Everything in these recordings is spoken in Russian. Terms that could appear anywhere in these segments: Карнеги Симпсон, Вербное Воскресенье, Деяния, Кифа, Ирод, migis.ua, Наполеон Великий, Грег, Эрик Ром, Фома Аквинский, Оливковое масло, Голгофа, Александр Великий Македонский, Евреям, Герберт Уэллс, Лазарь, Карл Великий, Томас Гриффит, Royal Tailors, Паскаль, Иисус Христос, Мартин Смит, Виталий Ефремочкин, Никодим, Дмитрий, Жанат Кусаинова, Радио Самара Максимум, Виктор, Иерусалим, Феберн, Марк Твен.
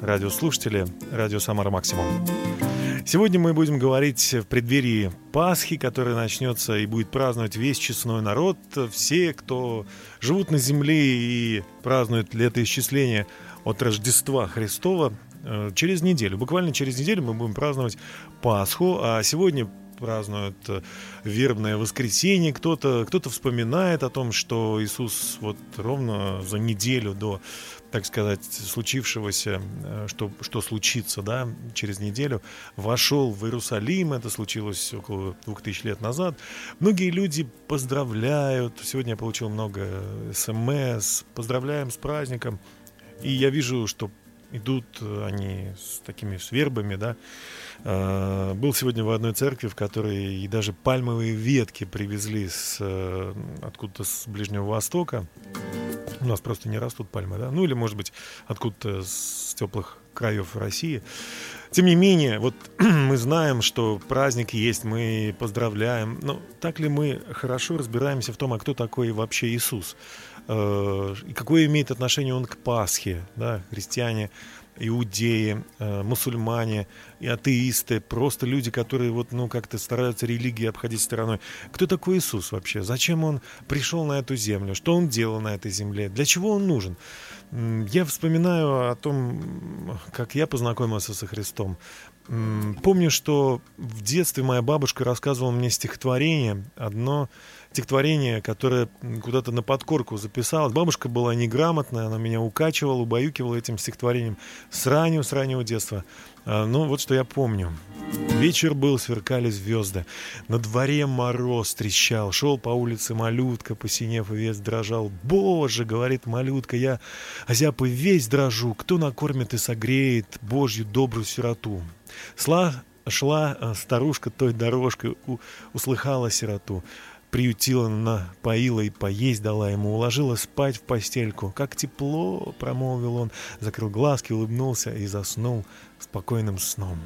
радиослушатели Радио Самара Максимум. Сегодня мы будем говорить в преддверии Пасхи, которая начнется и будет праздновать весь честной народ. Все, кто живут на земле и празднуют летоисчисление от Рождества Христова, через неделю, буквально через неделю мы будем праздновать Пасху. А сегодня празднуют Вербное Воскресенье. Кто-то вспоминает о том, что Иисус вот ровно за неделю до, так сказать, случившегося, что случится, да, через неделю, вошел в Иерусалим. Это случилось около 2000 лет назад. Многие люди поздравляют. Сегодня я получил много смс. Поздравляем с праздником. И я вижу, что идут они с такими вербами, да. Был сегодня в одной церкви, в которой и даже пальмовые ветки привезли откуда-то с Ближнего Востока. У нас просто не растут пальмы, да. Ну или, может быть, откуда-то с теплых краев России. Тем не менее, вот мы знаем, что праздник есть, мы поздравляем. Но так ли мы хорошо разбираемся в том, а кто такой вообще Иисус? И какое имеет отношение он к Пасхе, да, христиане, иудеи, мусульмане и атеисты, просто люди, которые вот, ну, как-то стараются религии обходить стороной. Кто такой Иисус вообще? Зачем он пришел на эту землю? Что он делал на этой земле? Для чего он нужен? Я вспоминаю о том, как я познакомился со Христом. Помню, что в детстве моя бабушка рассказывала мне стихотворение, одно стихотворение, которое куда-то на подкорку записалось. Бабушка была неграмотная, она меня укачивала, убаюкивала этим стихотворением с раннего детства. Ну, вот что я помню. Вечер был, сверкали звезды. На дворе мороз трещал. Шел по улице малютка, посинев и весь дрожал. «Боже!» — говорит малютка, — «я озяб и весь дрожу. Кто накормит и согреет Божью добрую сироту?» Шла старушка той дорожкой, услыхала сироту. Приютила, напоила и поесть дала ему, уложила спать в постельку. «Как тепло!» — промолвил он, закрыл глазки, улыбнулся и заснул спокойным сном.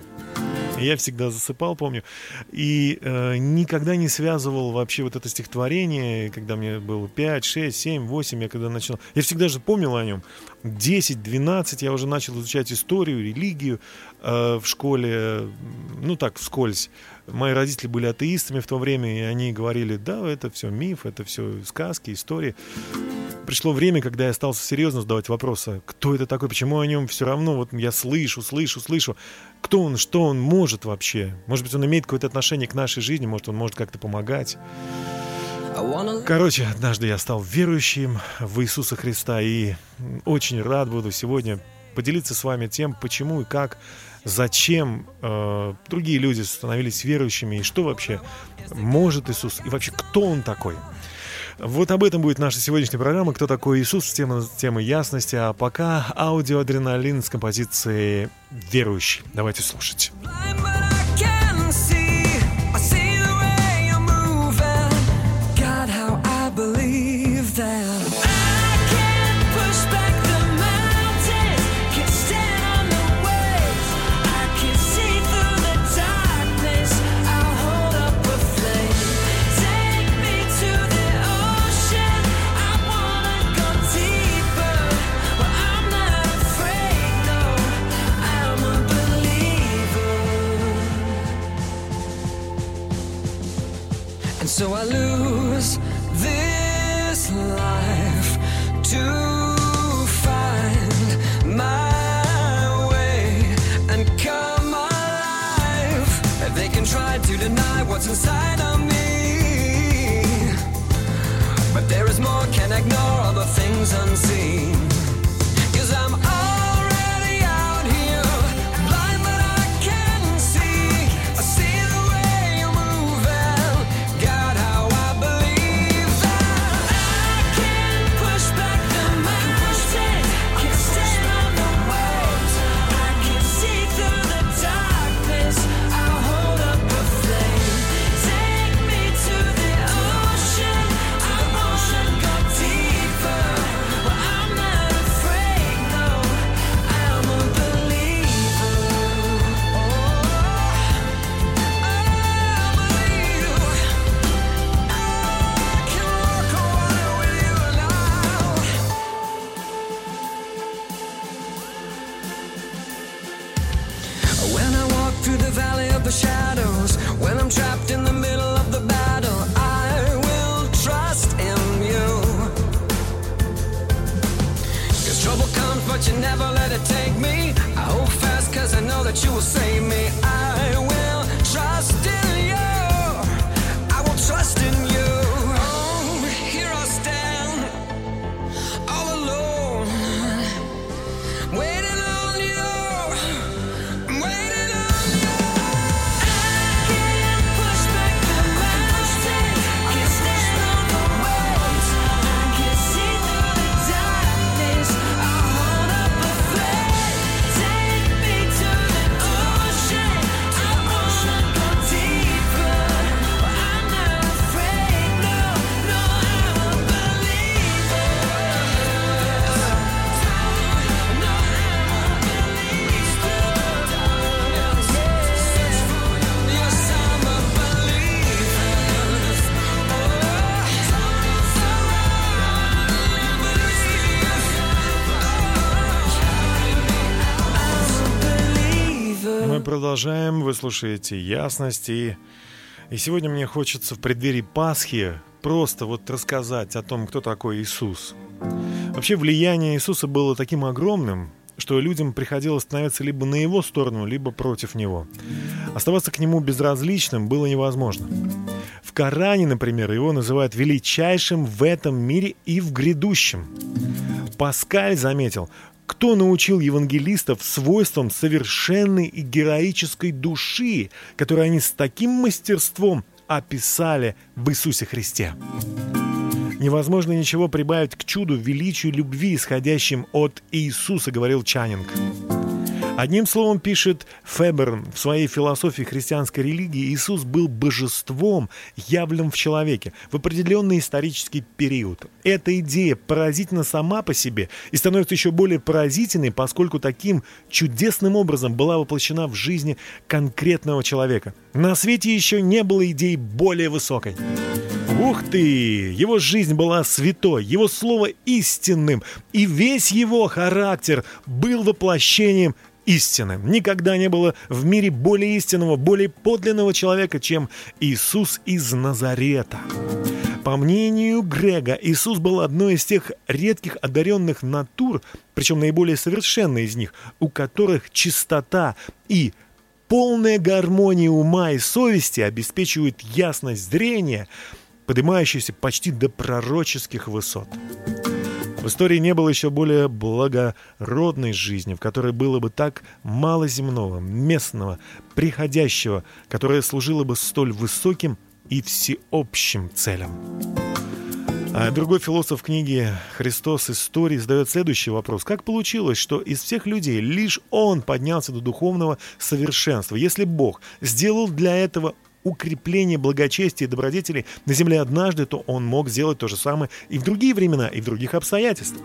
Я всегда засыпал, помню, и никогда не связывал вообще вот это стихотворение, когда мне было 5, 6, 7, 8, я когда начинал... Я всегда же помнил о нем. 10, 12 я уже начал изучать историю, религию в школе, ну так, вскользь. Мои родители были атеистами в то время, и они говорили, да, это все миф, это все сказки, истории. Пришло время, когда я стал серьезно задавать вопросы. Кто это такой? Почему о нем все равно? Вот я слышу. Кто он? Что он может вообще? Может быть, он имеет какое-то отношение к нашей жизни? Может, он может как-то помогать? Короче, однажды я стал верующим в Иисуса Христа. И очень рад буду сегодня поделиться с вами тем, почему и как, зачем другие люди становились верующими. И что вообще может Иисус? И вообще, кто он такой? Вот об этом будет наша сегодняшняя программа. Кто такой Иисус? Тема ясности. А пока аудиоадреналин с композицией «Верующий». Давайте слушать. So I lose this life to find my way and come alive. If they can try to deny what's inside of me, but there is more, can't ignore all the things unseen. 'Cause I'm already out here, blind but I can see. I see the way you're moving. God, how I believe When I walk through the valley of the shadows, when I'm trapped in the middle of the battle, I will trust in you. 'Cause trouble comes, but you never let it take me. I hold fast 'cause I know that you will save me. I will trust in you. I will trust in you. Oh, here I stand, all alone, waiting. Продолжаем. Вы слушаете «Ясность». И сегодня мне хочется в преддверии Пасхи просто вот рассказать о том, кто такой Иисус. Вообще влияние Иисуса было таким огромным, что людям приходилось становиться либо на его сторону, либо против него. Оставаться к нему безразличным было невозможно. В Коране, например, его называют величайшим в этом мире и в грядущем. Паскаль заметил: кто научил евангелистов свойствам совершенной и героической души, которую они с таким мастерством описали в Иисусе Христе? Невозможно ничего прибавить к чуду, величию любви, исходящим от Иисуса, говорил Чаннинг. Одним словом, пишет Феберн, в своей философии христианской религии Иисус был божеством, явленным в человеке в определенный исторический период. Эта идея поразительна сама по себе и становится еще более поразительной, поскольку таким чудесным образом была воплощена в жизни конкретного человека. На свете еще не было идеи более высокой. Ух ты! Его жизнь была святой, его слово истинным, и весь его характер был воплощением истины. Никогда не было в мире более истинного, более подлинного человека, чем Иисус из Назарета. По мнению Грега, Иисус был одной из тех редких одаренных натур, причем наиболее совершенной из них, у которых чистота и полная гармония ума и совести обеспечивают ясность зрения, поднимающуюся почти до пророческих высот. В истории не было еще более благородной жизни, в которой было бы так мало земного, местного, приходящего, которое служило бы столь высоким и всеобщим целям. А другой философ книги «Христос. Истории» задает следующий вопрос. Как получилось, что из всех людей лишь он поднялся до духовного совершенства, если Бог сделал для этого укрепление благочестия и добродетелей на земле однажды, то он мог сделать то же самое и в другие времена, и в других обстоятельствах.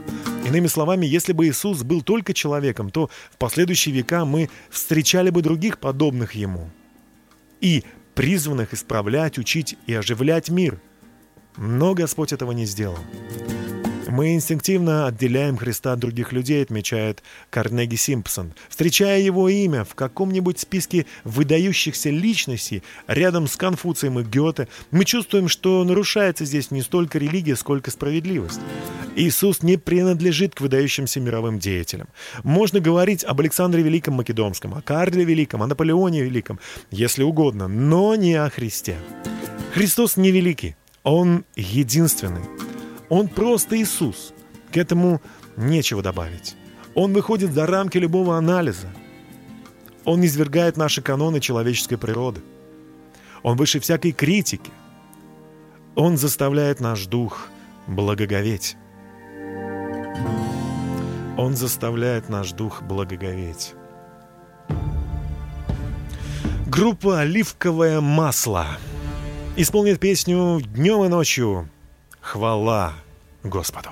Иными словами, если бы Иисус был только человеком, то в последующие века мы встречали бы других подобных ему и призванных исправлять, учить и оживлять мир. Но Господь этого не сделал. Мы инстинктивно отделяем Христа от других людей, отмечает Карнеги Симпсон. Встречая его имя в каком-нибудь списке выдающихся личностей, рядом с Конфуцием и Гёте, мы чувствуем, что нарушается здесь не столько религия, сколько справедливость. Иисус не принадлежит к выдающимся мировым деятелям. Можно говорить об Александре Великом Македонском, о Карле Великом, о Наполеоне Великом, если угодно, но не о Христе. Христос не великий, он единственный. Он просто Иисус. К этому нечего добавить. Он выходит за рамки любого анализа. Он низвергает наши каноны человеческой природы. Он выше всякой критики. Он заставляет наш дух благоговеть. Он заставляет наш дух благоговеть. Группа «Оливковое масло» исполнит песню «Днем и ночью». Хвала Господу!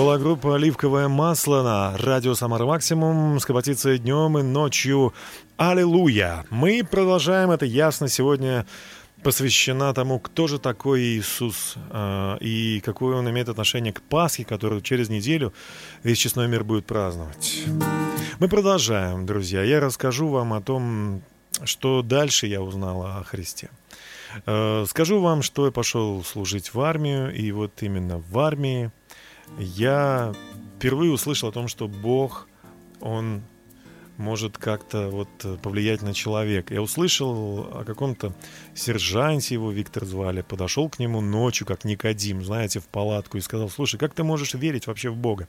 была группа «Оливковое масло» на радио «Самара Максимум» с композицией «Днем и ночью». Аллилуйя! Мы продолжаем. Это ясно сегодня посвящена тому, кто же такой Иисус и какое он имеет отношение к Пасхе, которую через неделю весь честной мир будет праздновать. Мы продолжаем, друзья. Я расскажу вам о том, что дальше я узнал о Христе. Скажу вам, что я пошел служить в армию, и вот именно в армии я впервые услышал о том, что Бог, Он может как-то вот повлиять на человека. Я услышал о каком-то сержанте, его Виктор звали, подошел к нему ночью, как Никодим, знаете, в палатку, и сказал: «Слушай, как ты можешь верить вообще в Бога?»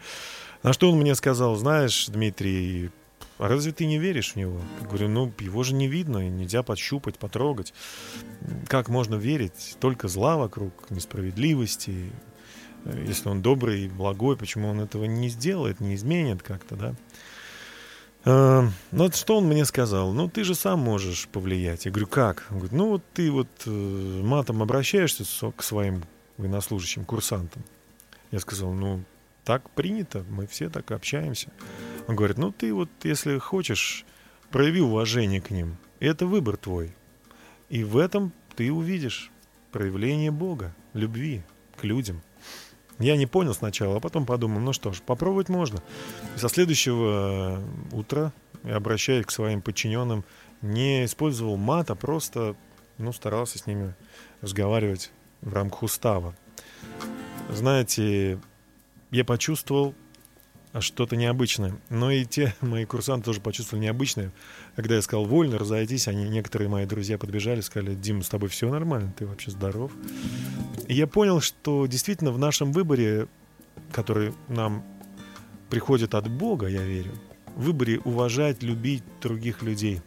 На что он мне сказал: «Знаешь, Дмитрий, а разве ты не веришь в него?» Я говорю: «Ну, его же не видно, нельзя пощупать, потрогать. Как можно верить? Только зла вокруг, несправедливости. Если он добрый и благой, почему он этого не сделает, не изменит как-то, да?» Ну, что он мне сказал? «Ну, ты же сам можешь повлиять». Я говорю: «Как?» Он говорит: «Ну, вот ты вот матом обращаешься к своим военнослужащим, курсантам». Я сказал: «Ну, так принято, мы все так общаемся». Он говорит: «Ну, ты вот, если хочешь, прояви уважение к ним. Это выбор твой. И в этом ты увидишь проявление Бога, любви к людям». Я не понял сначала, а потом подумал: ну что ж, попробовать можно. И со следующего утра, обращаясь к своим подчиненным, не использовал мат, а просто старался с ними разговаривать в рамках устава. Знаете, я почувствовал что-то необычное. Но и те мои курсанты тоже почувствовали необычное. Когда я сказал: «Вольно, разойдись», они, некоторые мои друзья, подбежали, сказали: «Дим, с тобой все нормально, ты вообще здоров». И я понял, что действительно в нашем выборе, который нам приходит от Бога, я верю, в выборе уважать, любить других людей,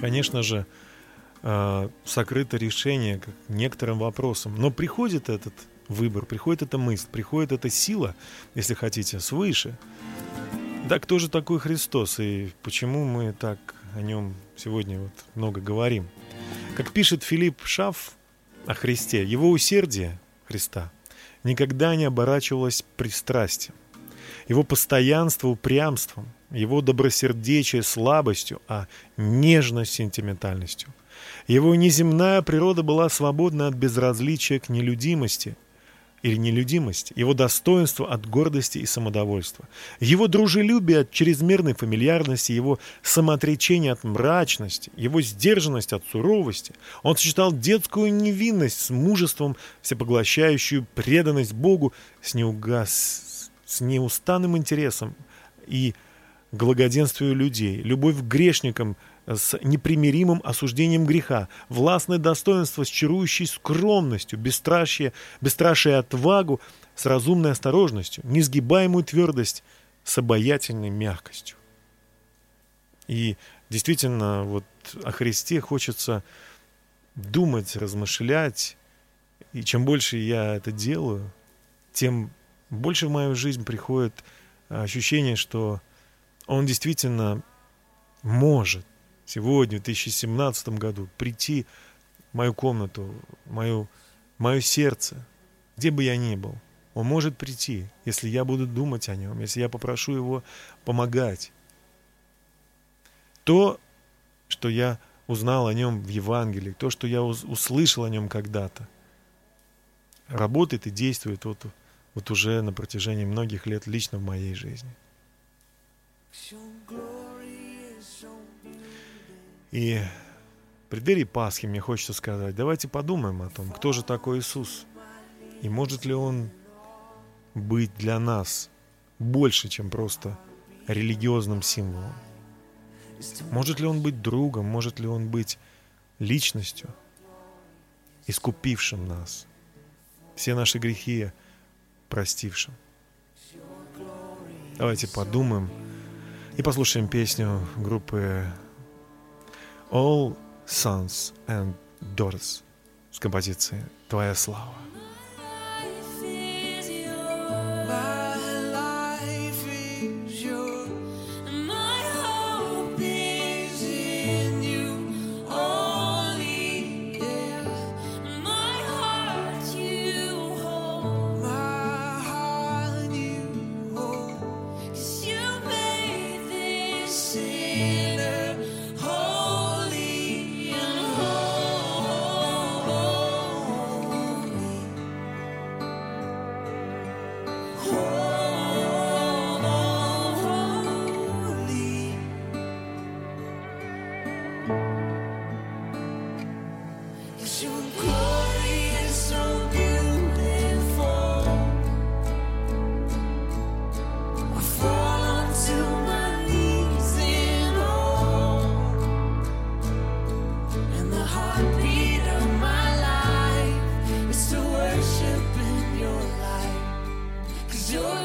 конечно же, сокрыто решение к некоторым вопросам. Но приходит этот выбор, приходит эта мысль, приходит эта сила, если хотите, свыше. Да, кто же такой Христос и почему мы так о нем сегодня вот много говорим? Как пишет Филипп Шаф о Христе: его усердие, Христа, никогда не оборачивалось пристрастием, его постоянство упрямством, его добросердечие слабостью, а нежность сентиментальностью. Его неземная природа была свободна от безразличия к нелюдимости или нелюдимости, его достоинство от гордости и самодовольства, его дружелюбие от чрезмерной фамильярности, его самоотречение от мрачности, его сдержанность от суровости. Он сочетал детскую невинность с мужеством, всепоглощающую преданность Богу, с неустанным интересом и благоденствию людей, любовь к грешникам с непримиримым осуждением греха, властное достоинство с чарующей скромностью, бесстрашие отвагу с разумной осторожностью, несгибаемую твердость с обаятельной мягкостью. И действительно, вот о Христе хочется думать, размышлять. И чем больше я это делаю, тем больше в мою жизнь приходит ощущение, что Он действительно может сегодня, в 2017 году, прийти в мою комнату, в мое сердце, где бы я ни был. Он может прийти, если я буду думать о нем, если я попрошу его помогать. То, что я узнал о нем в Евангелии, то, что я услышал о нем когда-то, работает и действует вот уже на протяжении многих лет лично в моей жизни. И в преддверии Пасхи мне хочется сказать: давайте подумаем о том, кто же такой Иисус, и может ли Он быть для нас больше, чем просто религиозным символом. Может ли Он быть другом, может ли Он быть личностью, искупившим нас, все наши грехи простившим. Давайте подумаем и послушаем песню группы All Sons and Daughters с композицией «Твоя слава». You're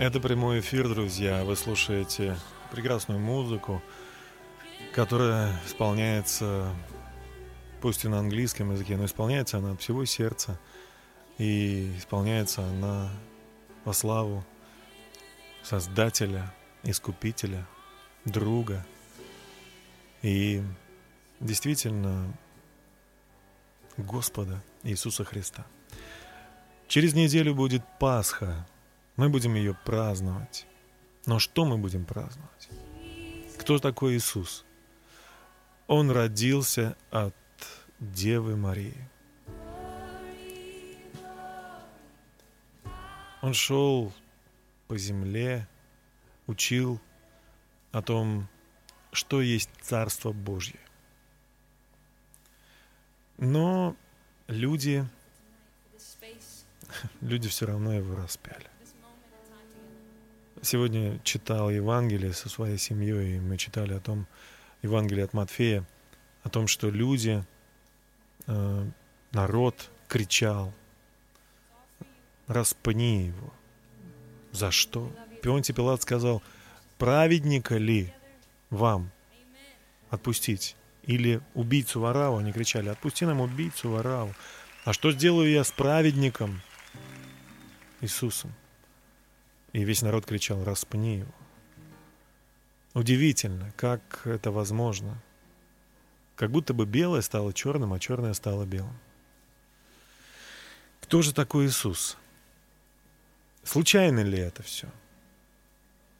Это прямой эфир, друзья. Вы слушаете прекрасную музыку, которая исполняется, пусть и на английском языке, но исполняется она от всего сердца. И исполняется она во славу Создателя, Искупителя, Друга. И действительно Господа Иисуса Христа. Через неделю будет Пасха. Мы будем ее праздновать. Но что мы будем праздновать? Кто такой Иисус? Он родился от Девы Марии. Он шел по земле, учил о том, что есть Царство Божье. Но люди все равно его распяли. Сегодня читал Евангелие со своей семьей, и мы читали о том, Евангелие от Матфея, о том, что люди, народ кричал: распни его. За что? Понтий Пилат сказал: праведника ли вам отпустить? Или убийцу Вараву? Они кричали: отпусти нам убийцу Вараву. А что сделаю я с праведником Иисусом? И весь народ кричал: распни его. Удивительно, как это возможно. Как будто бы белое стало черным, а черное стало белым. Кто же такой Иисус? Случайно ли это все?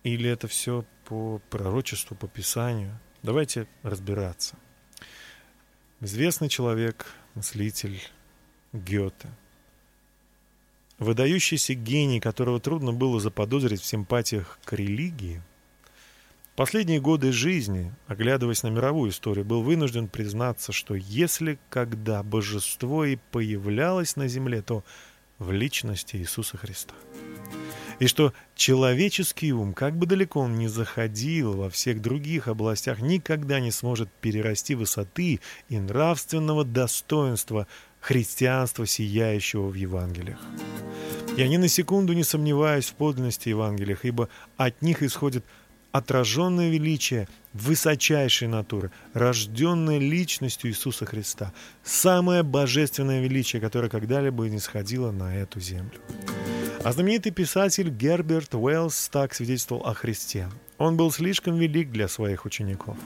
Или это все по пророчеству, по Писанию? Давайте разбираться. Известный человек, мыслитель Гёте. Выдающийся гений, которого трудно было заподозрить в симпатиях к религии, в последние годы жизни, оглядываясь на мировую историю, был вынужден признаться, что если когда божество и появлялось на земле, то в личности Иисуса Христа. И что человеческий ум, как бы далеко он ни заходил во всех других областях, никогда не сможет перерасти высоты и нравственного достоинства христианства, сияющего в Евангелиях. Я ни на секунду не сомневаюсь в подлинности Евангелиях, ибо от них исходит отраженное величие высочайшей натуры, рожденной личностью Иисуса Христа, самое божественное величие, которое когда-либо нисходило на эту землю. А знаменитый писатель Герберт Уэллс так свидетельствовал о Христе: он был слишком велик для своих учеников.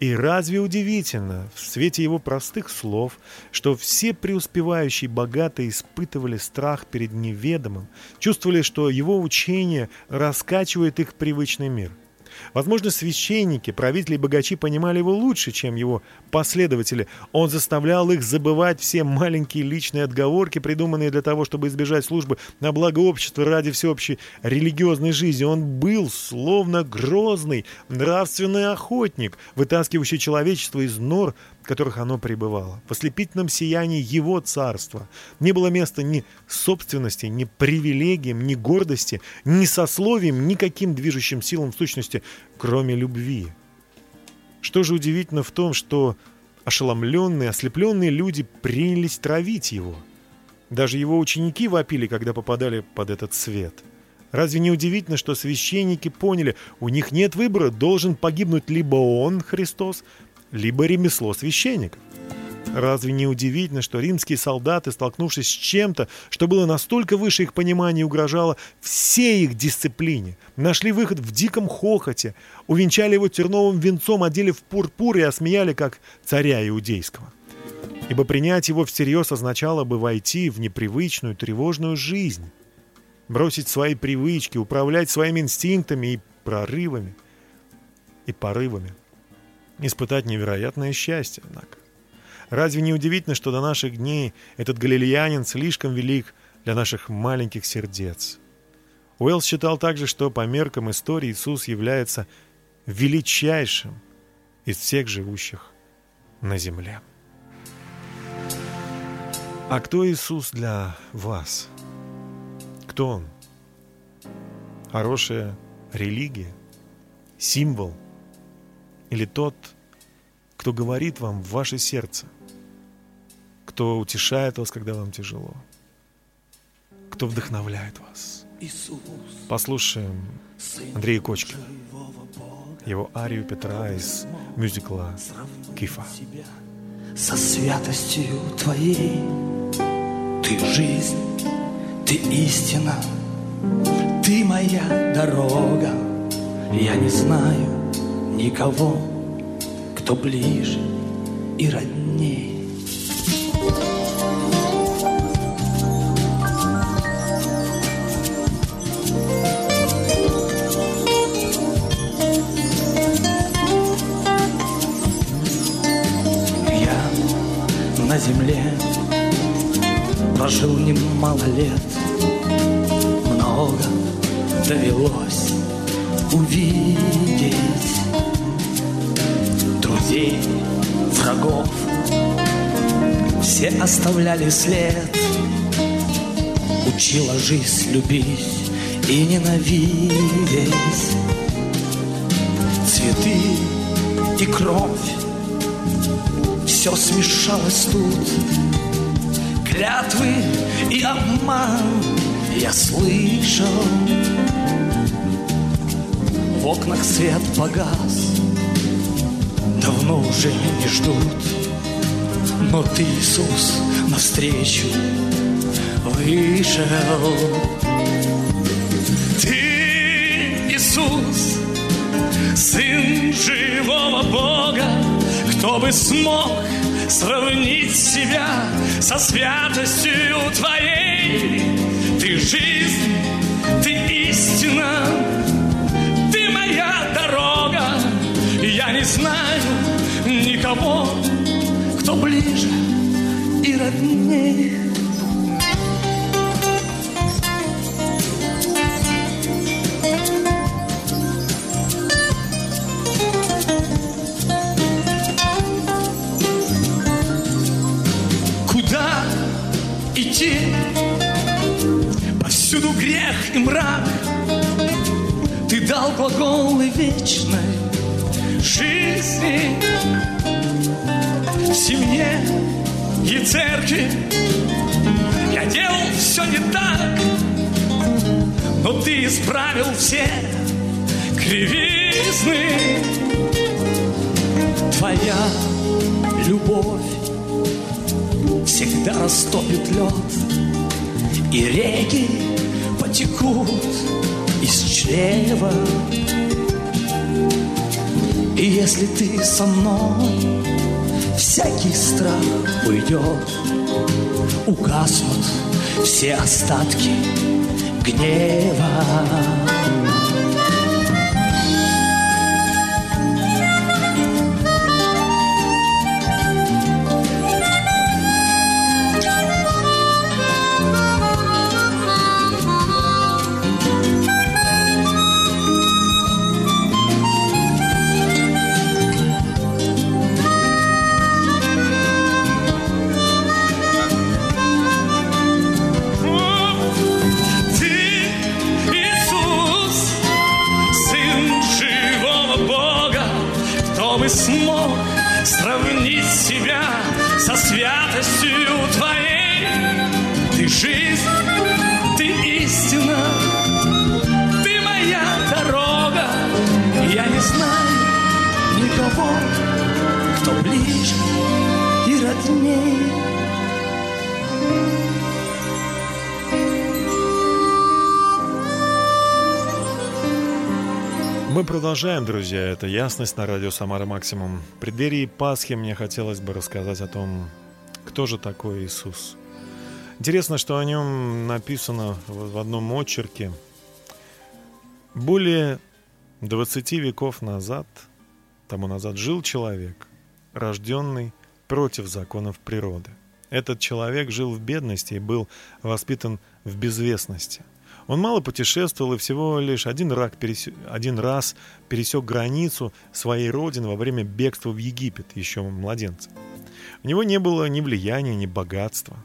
И разве удивительно, в свете его простых слов, что все преуспевающие богатые испытывали страх перед неведомым, чувствовали, что его учение раскачивает их привычный мир. Возможно, священники, правители и богачи понимали его лучше, чем его последователи. Он заставлял их забывать все маленькие личные отговорки, придуманные для того, чтобы избежать службы на благо общества ради всеобщей религиозной жизни. Он был словно грозный, нравственный охотник, вытаскивающий человечество из нор, в которых оно пребывало. В ослепительном сиянии его царства не было места ни собственности, ни привилегиям, ни гордости, ни сословиям, никаким движущим силам в сущности, кроме любви. Что же удивительно в том, что ошеломленные, ослепленные люди принялись травить его. Даже его ученики вопили, когда попадали под этот свет. Разве не удивительно, что священники поняли: у них нет выбора, должен погибнуть либо он, Христос, либо ремесло священников. Разве не удивительно, что римские солдаты, столкнувшись с чем-то, что было настолько выше их понимания и угрожало всей их дисциплине, нашли выход в диком хохоте, увенчали его терновым венцом, одели в пурпур и осмеяли, как царя иудейского? Ибо принять его всерьез означало бы войти в непривычную, тревожную жизнь, бросить свои привычки, управлять своими инстинктами и порывами. Испытать невероятное счастье, однако. Разве не удивительно, что до наших дней этот галилеянин слишком велик для наших маленьких сердец? Уэллс считал также, что по меркам истории Иисус является величайшим из всех живущих на земле. А кто Иисус для вас? Кто Он? Хорошая религия? Символ? Или тот, кто говорит вам в ваше сердце, кто утешает вас, когда вам тяжело, кто вдохновляет вас? Послушаем Андрея Кочкина, его арию Петра из мюзикла «Кифа». Со святостью твоей ты жизнь, ты истина, ты моя дорога. Я не знаю никого, кто ближе и родней. Я на земле прожил немало лет, много довелось увидеть друзей, врагов, все оставляли след. Учила жизнь любить и ненавидеть. Цветы и кровь, все смешалось тут. Клятвы и обман я слышал. В окнах свет погас, давно уже не ждут. Но ты, Иисус, навстречу вышел. Ты, Иисус, Сын живого Бога. Кто бы смог сравнить себя со святостью твоей? Ты жизнь, ты истина, ты моя дорога. Я не знаю никого, кто ближе и роднее. Куда идти? Повсюду грех и мрак. Ты дал глаголы вечной жизни. В семье и церкви я делал все не так, но ты исправил все кривизны. Твоя любовь всегда растопит лед, и реки потекут из чрева. И если ты со мной, всякий страх уйдет, угаснут все остатки гнева. Мы продолжаем, друзья, это «Ясность» на радио «Самара Максимум». В преддверии Пасхи мне хотелось бы рассказать о том, кто же такой Иисус. Интересно, что о нем написано в одном очерке. Более 20 веков назад, тому назад, жил человек, рожденный против законов природы. Этот человек жил в бедности и был воспитан в безвестности. Он мало путешествовал и всего лишь один раз пересек границу своей родины во время бегства в Египет, еще младенцем. У него не было ни влияния, ни богатства.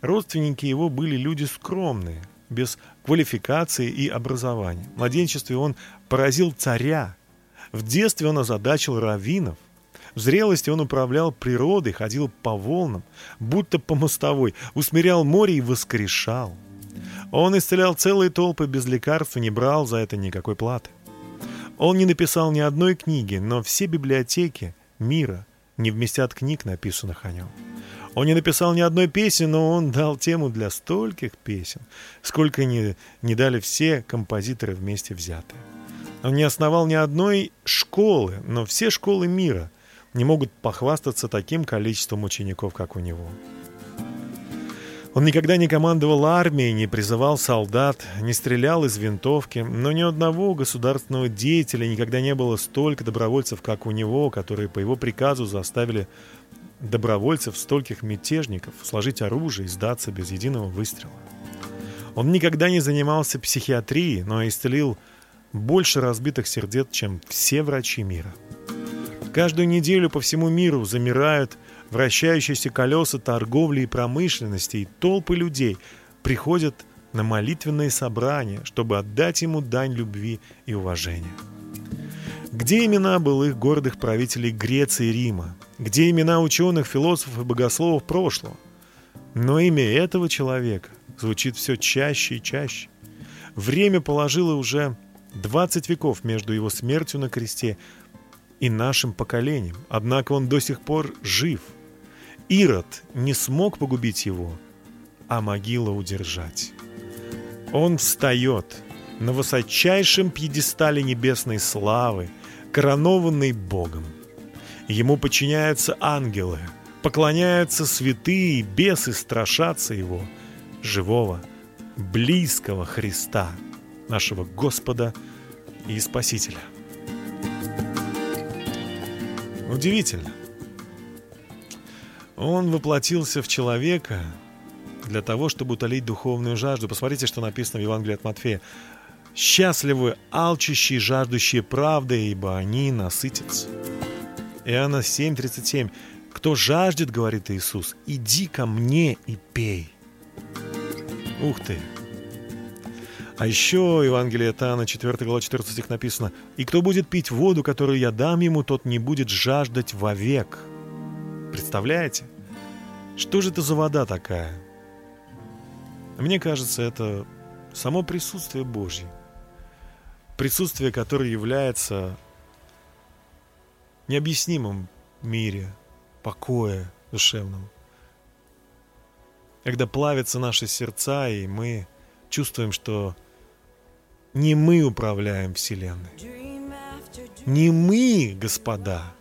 Родственники его были люди скромные, без квалификации и образования. В младенчестве он поразил царя. В детстве он озадачил раввинов. В зрелости он управлял природой, ходил по волнам, будто по мостовой, усмирял море и воскрешал. Он исцелял целые толпы без лекарств и не брал за это никакой платы. Он не написал ни одной книги, но все библиотеки мира не вместят книг, написанных о нем. Он не написал ни одной песни, но он дал тему для стольких песен, сколько не дали все композиторы вместе взятые. Он не основал ни одной школы, но все школы мира не могут похвастаться таким количеством учеников, как у него. Он никогда не командовал армией, не призывал солдат, не стрелял из винтовки, но ни одного государственного деятеля никогда не было столько добровольцев, как у него, которые по его приказу заставили добровольцев, стольких мятежников, сложить оружие и сдаться без единого выстрела. Он никогда не занимался психиатрией, но исцелил больше разбитых сердец, чем все врачи мира. Каждую неделю по всему миру замирают вращающиеся колеса торговли и промышленности, и толпы людей приходят на молитвенные собрания, чтобы отдать ему дань любви и уважения. Где имена былых гордых правителей Греции и Рима? Где имена ученых, философов и богословов прошлого? Но имя этого человека звучит все чаще и чаще. Время положило уже 20 веков между его смертью на кресте и нашим поколением, однако он до сих пор жив. Ирод не смог погубить его, а могила удержать. Он встает на высочайшем пьедестале небесной славы, коронованный Богом. Ему подчиняются ангелы, поклоняются святые, бесы страшатся его, живого, близкого Христа, нашего Господа и Спасителя. Удивительно. Он воплотился в человека для того, чтобы утолить духовную жажду. Посмотрите, что написано в Евангелии от Матфея. «Счастливы алчущие, жаждущие правды, ибо они насытятся». Иоанна 7:37. «Кто жаждет, — говорит Иисус, — иди ко мне и пей». Ух ты! А еще Евангелие от Иоанна, 4 глава, 14 стих написано: «И кто будет пить воду, которую я дам ему, тот не будет жаждать вовек». Представляете? Что же это за вода такая? Мне кажется, это само присутствие Божье. Присутствие, которое является необъяснимым в мире, покоя душевным. Когда плавятся наши сердца, и мы чувствуем, что не мы управляем Вселенной. Не мы, господа,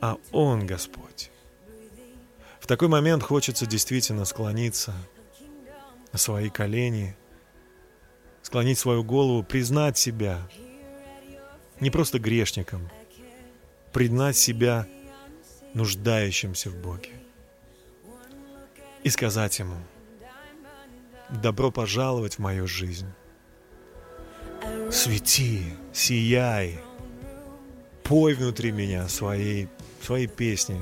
а Он, Господь. В такой момент хочется действительно склониться на свои колени, склонить свою голову, признать себя не просто грешником, признать себя нуждающимся в Боге и сказать Ему: «Добро пожаловать в мою жизнь. Свети, сияй, пой внутри меня свои песни.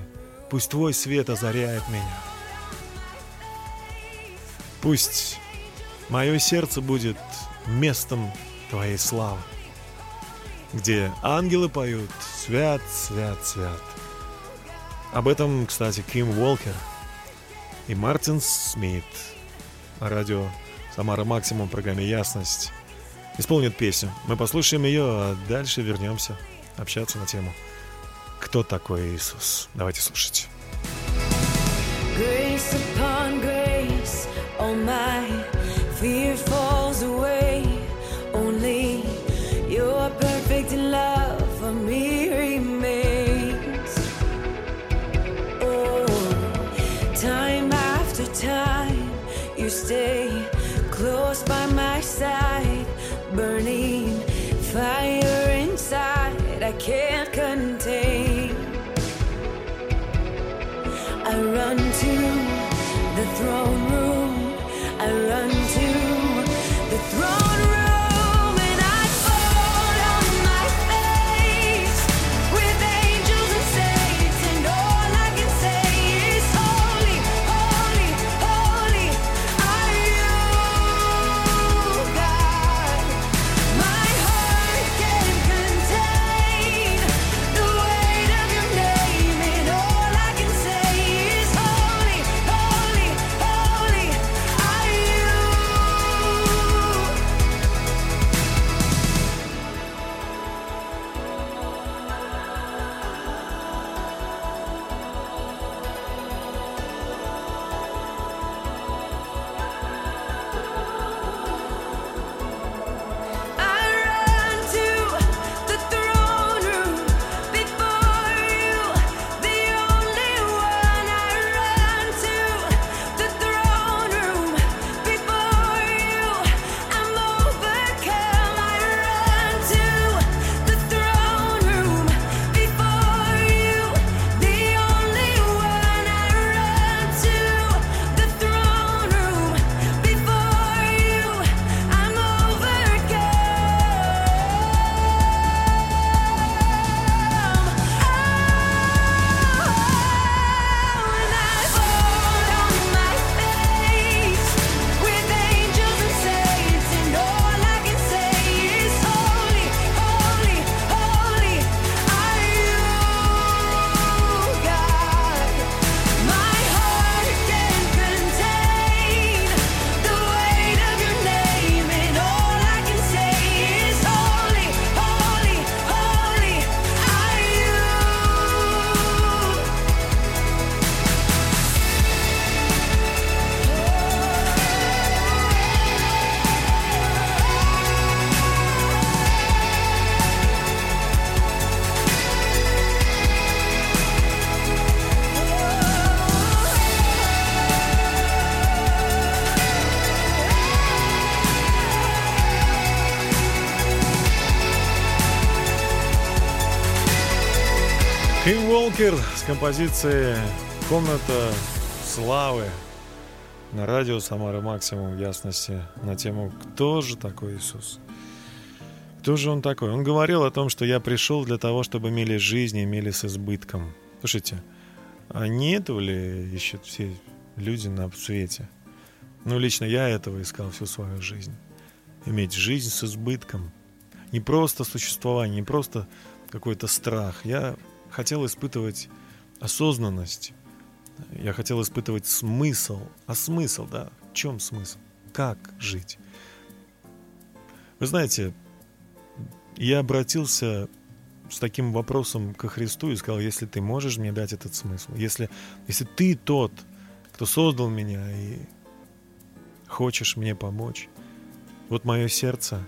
Пусть Твой свет озаряет меня. Пусть мое сердце будет местом Твоей славы, где ангелы поют «Свят, свят, свят». Об этом, кстати, Ким Уолкер и Мартин Смит. Радио «Самара Максимум», в программе «Ясность», исполнит песню. Мы послушаем ее, а дальше вернемся общаться на тему «Кто такой Иисус?». Давайте слушать. Stay close by my side, burning fire inside I can't contain. Ким Уолкер с композицией «Комната славы» на радио Самара Максимум, в ясности, на тему «Кто же такой Иисус?». Кто же он такой? Он говорил о том, что я пришел для того, чтобы имели жизнь и имели с избытком. Слушайте, а не этого ли ищут все люди на свете? Ну, лично я этого искал всю свою жизнь. Иметь жизнь с избытком. Не просто существование, не просто какой-то страх. Я хотел испытывать осознанность. Я хотел испытывать смысл. А смысл, да? В чем смысл? Как жить? Вы знаете, я обратился с таким вопросом ко Христу и сказал: если ты можешь мне дать этот смысл, если ты тот, кто создал меня и хочешь мне помочь, вот мое сердце,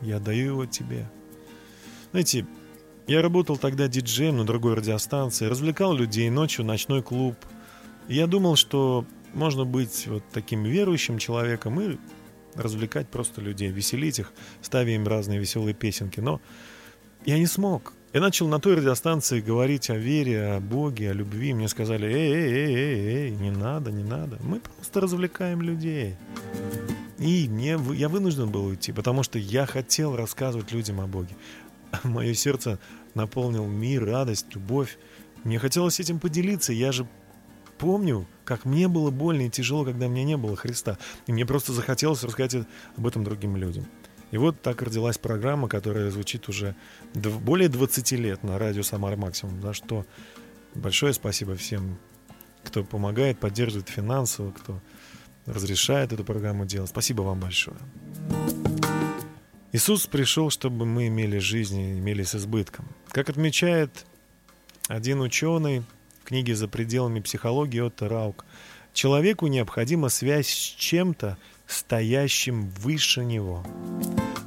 я даю его тебе. Знаете, я работал тогда диджеем на другой радиостанции, развлекал людей ночью, ночной клуб. И я думал, что можно быть вот таким верующим человеком и развлекать просто людей, веселить их, ставя им разные веселые песенки. Но я не смог. Я начал на той радиостанции говорить о вере, о Боге, о любви. Мне сказали: эй, не надо, не надо. Мы просто развлекаем людей. И я вынужден был уйти, потому что я хотел рассказывать людям о Боге. Мое сердце наполнил мир, радость, любовь. Мне хотелось этим поделиться. Я же помню, как мне было больно и тяжело, когда мне не было Христа. И мне просто захотелось рассказать об этом другим людям. И вот так родилась программа, которая звучит уже более 20 лет на радио «Самара Максимум». За что большое спасибо всем, кто помогает, поддерживает финансово, кто разрешает эту программу делать. Спасибо вам большое. Иисус пришел, чтобы мы имели жизнь и имели с избытком. Как отмечает один ученый в книге «За пределами психологии» Отто Раук, человеку необходима связь с чем-то, стоящим выше него.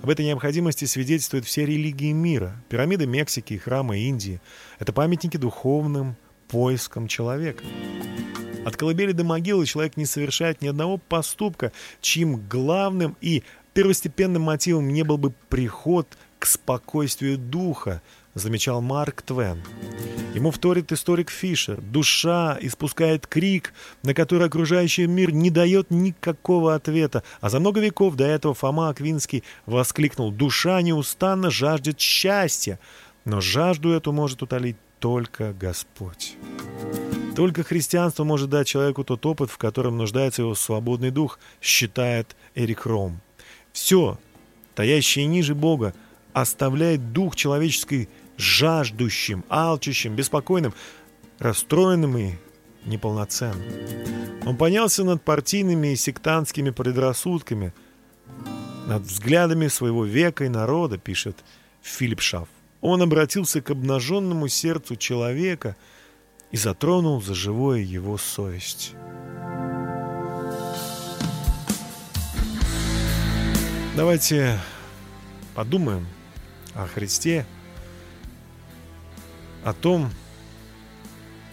Об этой необходимости свидетельствуют все религии мира. Пирамиды Мексики и храмы Индии – это памятники духовным поискам человека. От колыбели до могилы человек не совершает ни одного поступка, чьим главным и первостепенным мотивом не был бы приход к спокойствию духа, замечал Марк Твен. Ему вторит историк Фишер. Душа испускает крик, на который окружающий мир не дает никакого ответа. А за много веков до этого Фома Аквинский воскликнул: «Душа неустанно жаждет счастья, но жажду эту может утолить только Господь». Только христианство может дать человеку тот опыт, в котором нуждается его свободный дух, считает Эрик Ром. Все, таящее ниже Бога, оставляет дух человеческий жаждущим, алчущим, беспокойным, расстроенным и неполноценным. Он поднялся над партийными и сектантскими предрассудками, над взглядами своего века и народа, пишет Филипп Шаф. Он обратился к обнаженному сердцу человека и затронул за живое его совесть. Давайте подумаем о Христе, о том,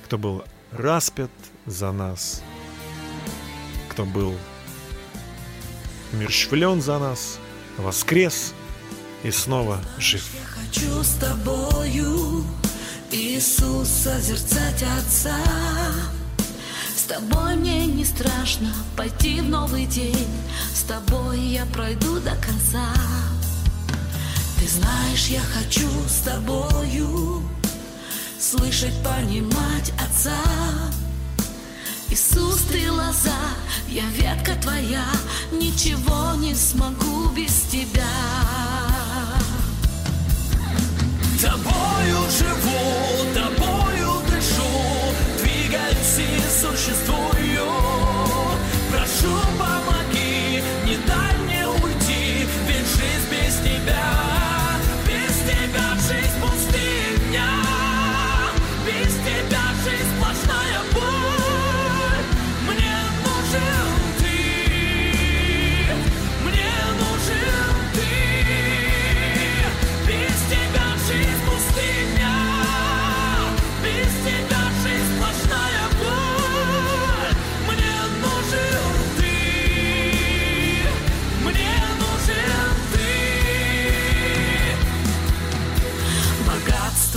кто был распят за нас, кто был умерщвлен за нас, воскрес и снова жив. Я хочу с тобою, Иисус, созерцать Отца. С тобой мне не страшно пойти в новый день, с тобой я пройду до конца. Ты знаешь, я хочу с тобою слышать, понимать Отца. Иисус, ты лоза, я ветка твоя, ничего не смогу без тебя. Тобою живу, тобою дышу, двигаюсь и существую. Прошу, помоги, не дай мне уйти, ведь жизнь без тебя. Без тебя жизнь пустыня.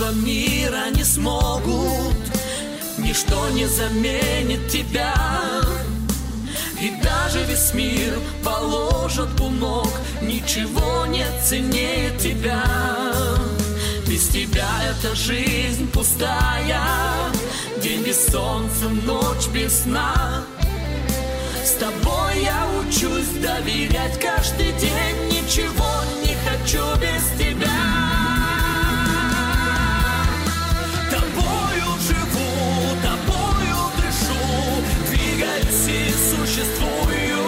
чувства мира не смогут, ничто не заменит тебя. И даже весь мир положит у ног, ничего не ценнее тебя. Без тебя эта жизнь пустая, день без солнца, ночь без сна. С тобой я учусь доверять каждый день, ничего не хочу без тебя. Тобою живу, тобою дышу, двигаюсь и существую.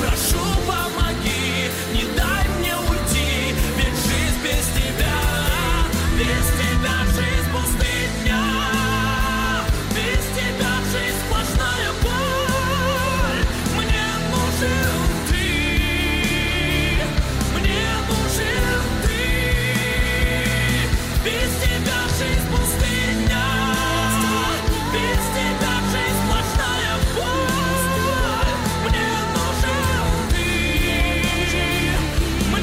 Прошу, помоги, не дай мне уйти, ведь жизнь без тебя жизнь пустыня. Без тебя жизнь сплошная боль, мне нужен ты, мне нужен ты. Без тебя жизнь пустыня, без тебя жизнь сплошная боль, мне нужен ты, мне нужен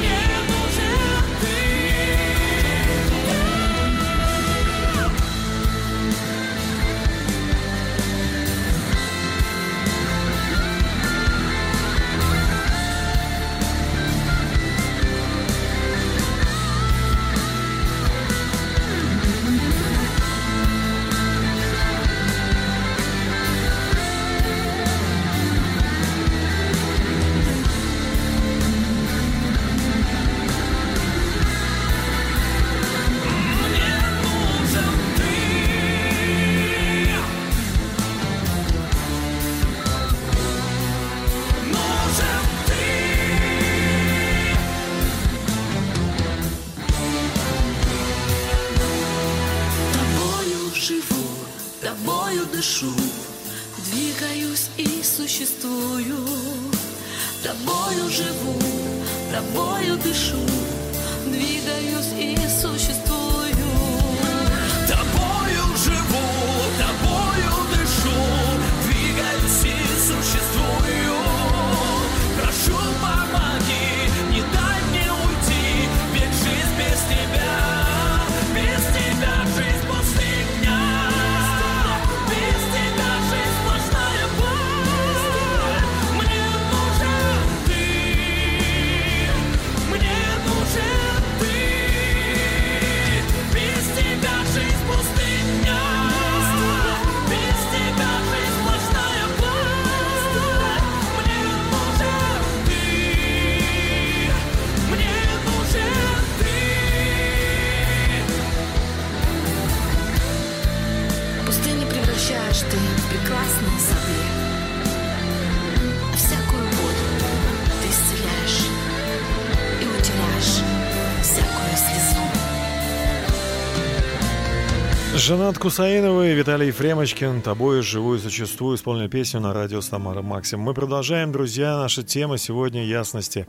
Жанат Кусаинова и Виталий Ефремочкин, «Тобою живу и существую», исполнили песню на радио Самара Максимум. Мы продолжаем, друзья, наша тема сегодня ясности.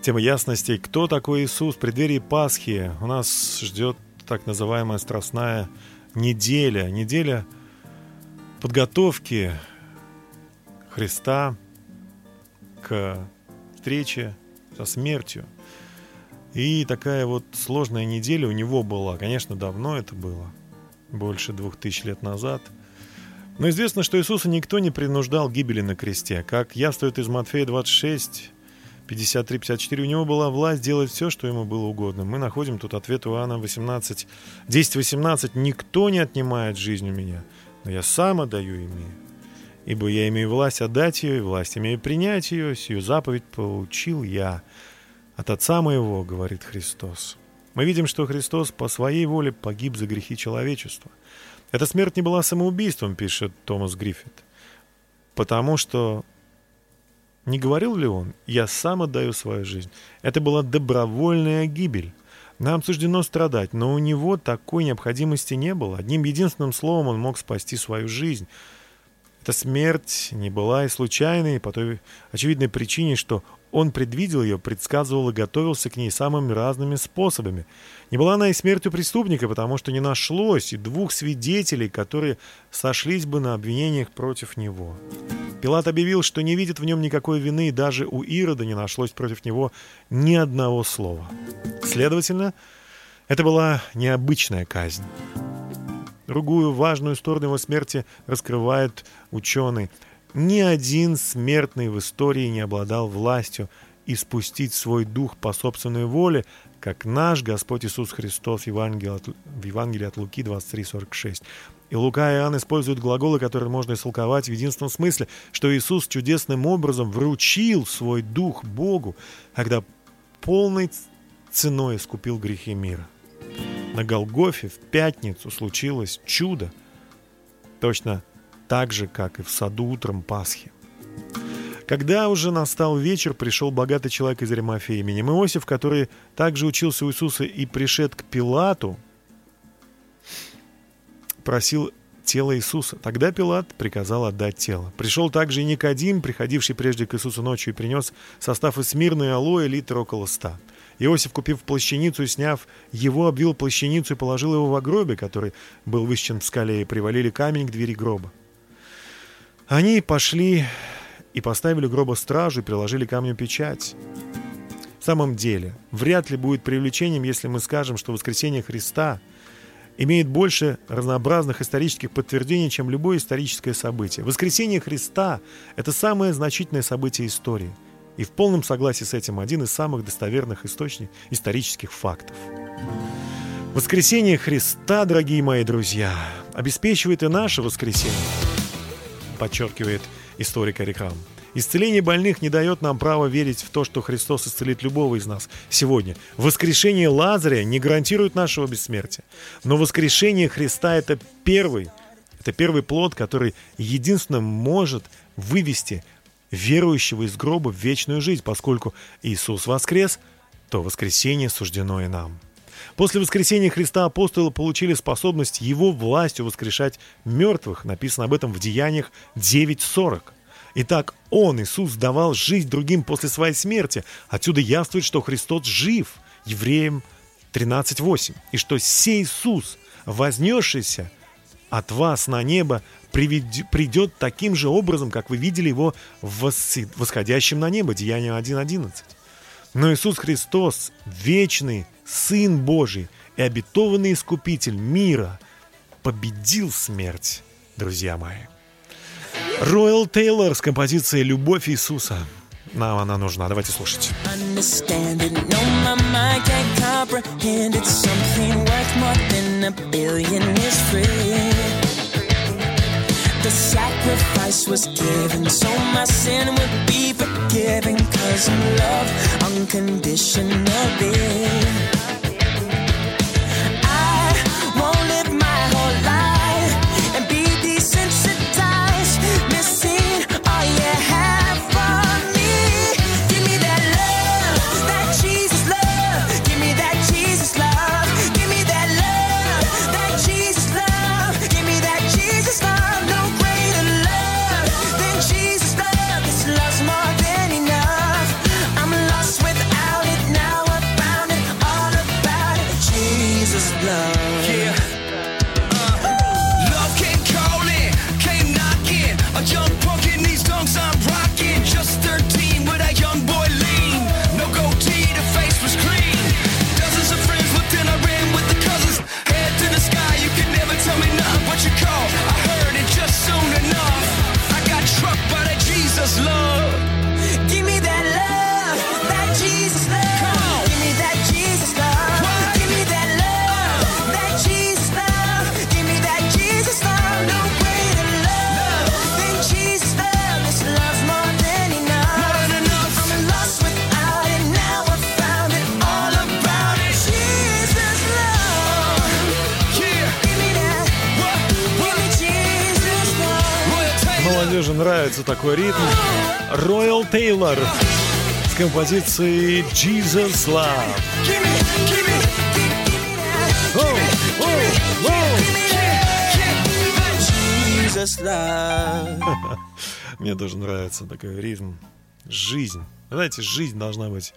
Тема ясности. Кто такой Иисус? В преддверии Пасхи у нас ждет так называемая страстная неделя. Неделя подготовки Христа к встрече со смертью. И такая вот сложная неделя у него была. Конечно, давно это было. Больше 2000 лет назад. Но известно, что Иисуса никто не принуждал к гибели на кресте. Как явствует из Матфея 26, 53-54, у него была власть делать все, что ему было угодно. Мы находим тут ответ у Иоанна 18, 10-18. «Никто не отнимает жизнь у меня, но я сам отдаю ими. Ибо я имею власть отдать ее, и власть имею принять ее. Сию заповедь получил я от Отца моего, говорит Христос». Мы видим, что Христос по своей воле погиб за грехи человечества. Эта смерть не была самоубийством, пишет Томас Гриффит, потому что, не говорил ли он, «Я сам отдаю свою жизнь». Это была добровольная гибель. Нам суждено страдать, но у него такой необходимости не было. Одним единственным словом он мог спасти свою жизнь. Эта смерть не была и случайной, по той очевидной причине, что он предвидел ее, предсказывал и готовился к ней самыми разными способами. Не была она и смертью преступника, потому что не нашлось и двух свидетелей, которые сошлись бы на обвинениях против него. Пилат объявил, что не видит в нем никакой вины, и даже у Ирода не нашлось против него ни одного слова. Следовательно, Это была необычная казнь. Другую важную сторону его смерти раскрывают ученые. Ни один смертный в истории не обладал властью и спустить свой дух по собственной воле, как наш Господь Иисус Христос в Евангелии от Луки 23:46. И Лука и Иоанн используют глаголы, которые можно истолковать в единственном смысле, что Иисус чудесным образом вручил свой дух Богу, когда полной ценой искупил грехи мира. На Голгофе в пятницу случилось чудо, точно так же, как и в саду утром Пасхи. Когда уже настал вечер, пришел богатый человек из Аримафеи именем Иосиф, который также учился у Иисуса и, пришед к Пилату, просил тело Иисуса. Тогда Пилат приказал отдать тело. Пришел также и Никодим, приходивший прежде к Иисусу ночью, и принес состав из смирны и алоэ, литр около 100. Иосиф, купив плащаницу и сняв его, обвил плащаницу и положил его в гробе, который был высечен в скале, и привалили камень к двери гроба. Они пошли и поставили гроба стражу и приложили камню печать. В самом деле, вряд ли будет преувеличением, если мы скажем, что воскресение Христа имеет больше разнообразных исторических подтверждений, чем любое историческое событие. Воскресение Христа – это самое значительное событие истории. И в полном согласии с этим один из самых достоверных источников исторических фактов. Воскресение Христа, дорогие мои друзья, обеспечивает и наше воскресение, подчеркивает историк Арикам. Исцеление больных не дает нам права верить в то, что Христос исцелит любого из нас сегодня. Воскрешение Лазаря не гарантирует нашего бессмертия. Но воскрешение Христа – это первый плод, который единственным может вывести верующего из гроба в вечную жизнь. Поскольку Иисус воскрес, то воскресение суждено и нам. После воскресения Христа апостолы получили способность его властью воскрешать мертвых. Написано об этом в Деяниях 9:40. Итак, Он, Иисус, давал жизнь другим после своей смерти. Отсюда яствует, что Христос жив, Евреям 13:8. И что сей Иисус, вознесшийся от вас на небо, придет таким же образом, как вы видели его восходящим на небо. Деяния 1:11. Но Иисус Христос, вечный Сын Божий и обетованный Искупитель мира, победил смерть, друзья мои. Royal Tailors с композицией «Любовь Иисуса». Нам она нужна. Давайте слушать. The sacrifice was given, so my sin would be forgiven, 'cause I'm loved unconditionally. I won't live my whole life and be desensitized, missing all you have for me. Give me that love, that Jesus love. Give me that Jesus love. Give me that love, that Jesus love. Give me that Jesus love. No greater love than Jesus' love. This love's more than enough. I'm lost without it. Now I found it. All about it. Jesus' love. Yeah. Love came calling, came knocking. A young punk in these dunks I'm rocking. Just 13 with a young boy lean. No goatee, the face was clean. Dozens of friends looked in, I ran with the cousins. Head to the sky, you could never tell me nothing. What you call? I heard it just soon enough. I got struck by that Jesus love. Give me that love, that Jesus love. Come on. Give me that Jesus love. Give me that love, that Jesus love. Give me that Jesus love. No greater love than Jesus love. This love's more than enough. More than enough. I'm lost without it. Now I found it. All about it. Jesus love. Yeah. Give me that. Give me Jesus love. Молодежи нравится такой ритм. Royal Tailor с композицией «Jesus Love». Оу, оу, оу. Мне тоже нравится такой ритм. Жизнь. Знаете, жизнь должна быть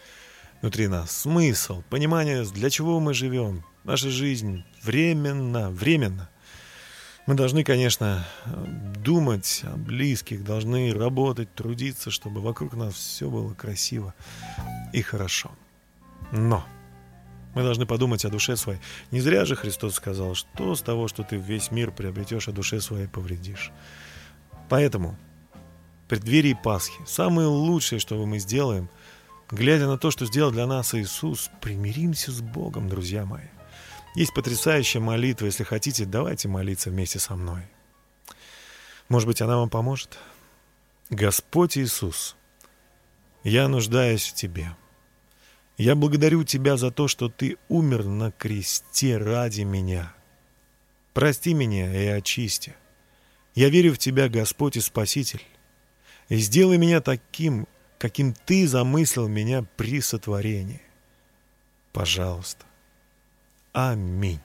внутри нас. Смысл, понимание, для чего мы живем. Наша жизнь временна. Мы должны, конечно, думать о близких, должны работать, трудиться, чтобы вокруг нас все было красиво и хорошо. Но Мы должны подумать о душе своей. Не зря же Христос сказал, что с того, что ты весь мир приобретешь, о душе своей повредишь. Поэтому в преддверии Пасхи самое лучшее, что мы сделаем, глядя на то, что сделал для нас Иисус, примиримся с Богом, друзья мои. Есть потрясающая молитва. Если хотите, давайте молиться вместе со мной. Может быть, она вам поможет? Господь Иисус, я нуждаюсь в Тебе. Я благодарю Тебя за то, что Ты умер на кресте ради меня. Прости меня и очисти. Я верю в Тебя, Господь и Спаситель. И сделай меня таким, каким Ты замыслил меня при сотворении. Пожалуйста. Аминь.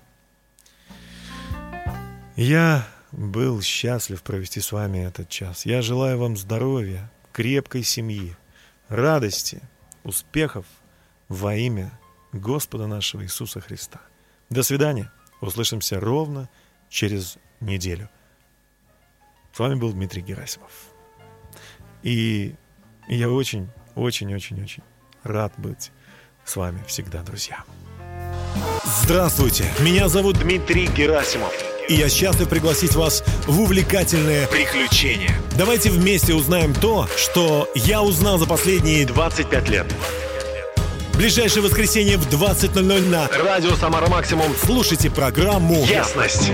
Я был счастлив провести с вами этот час. Я желаю вам здоровья, крепкой семьи, радости, успехов во имя Господа нашего Иисуса Христа. До свидания. Услышимся ровно через неделю. С вами был Дмитрий Герасимов. И я очень рад быть с вами всегда, друзья. Здравствуйте, меня зовут Дмитрий Герасимов, и я счастлив пригласить вас в увлекательное приключение. Давайте вместе узнаем то, что я узнал за последние 25 лет. Ближайшее воскресенье в 20:00 на Радио Самара Максимум слушайте программу «Ясность».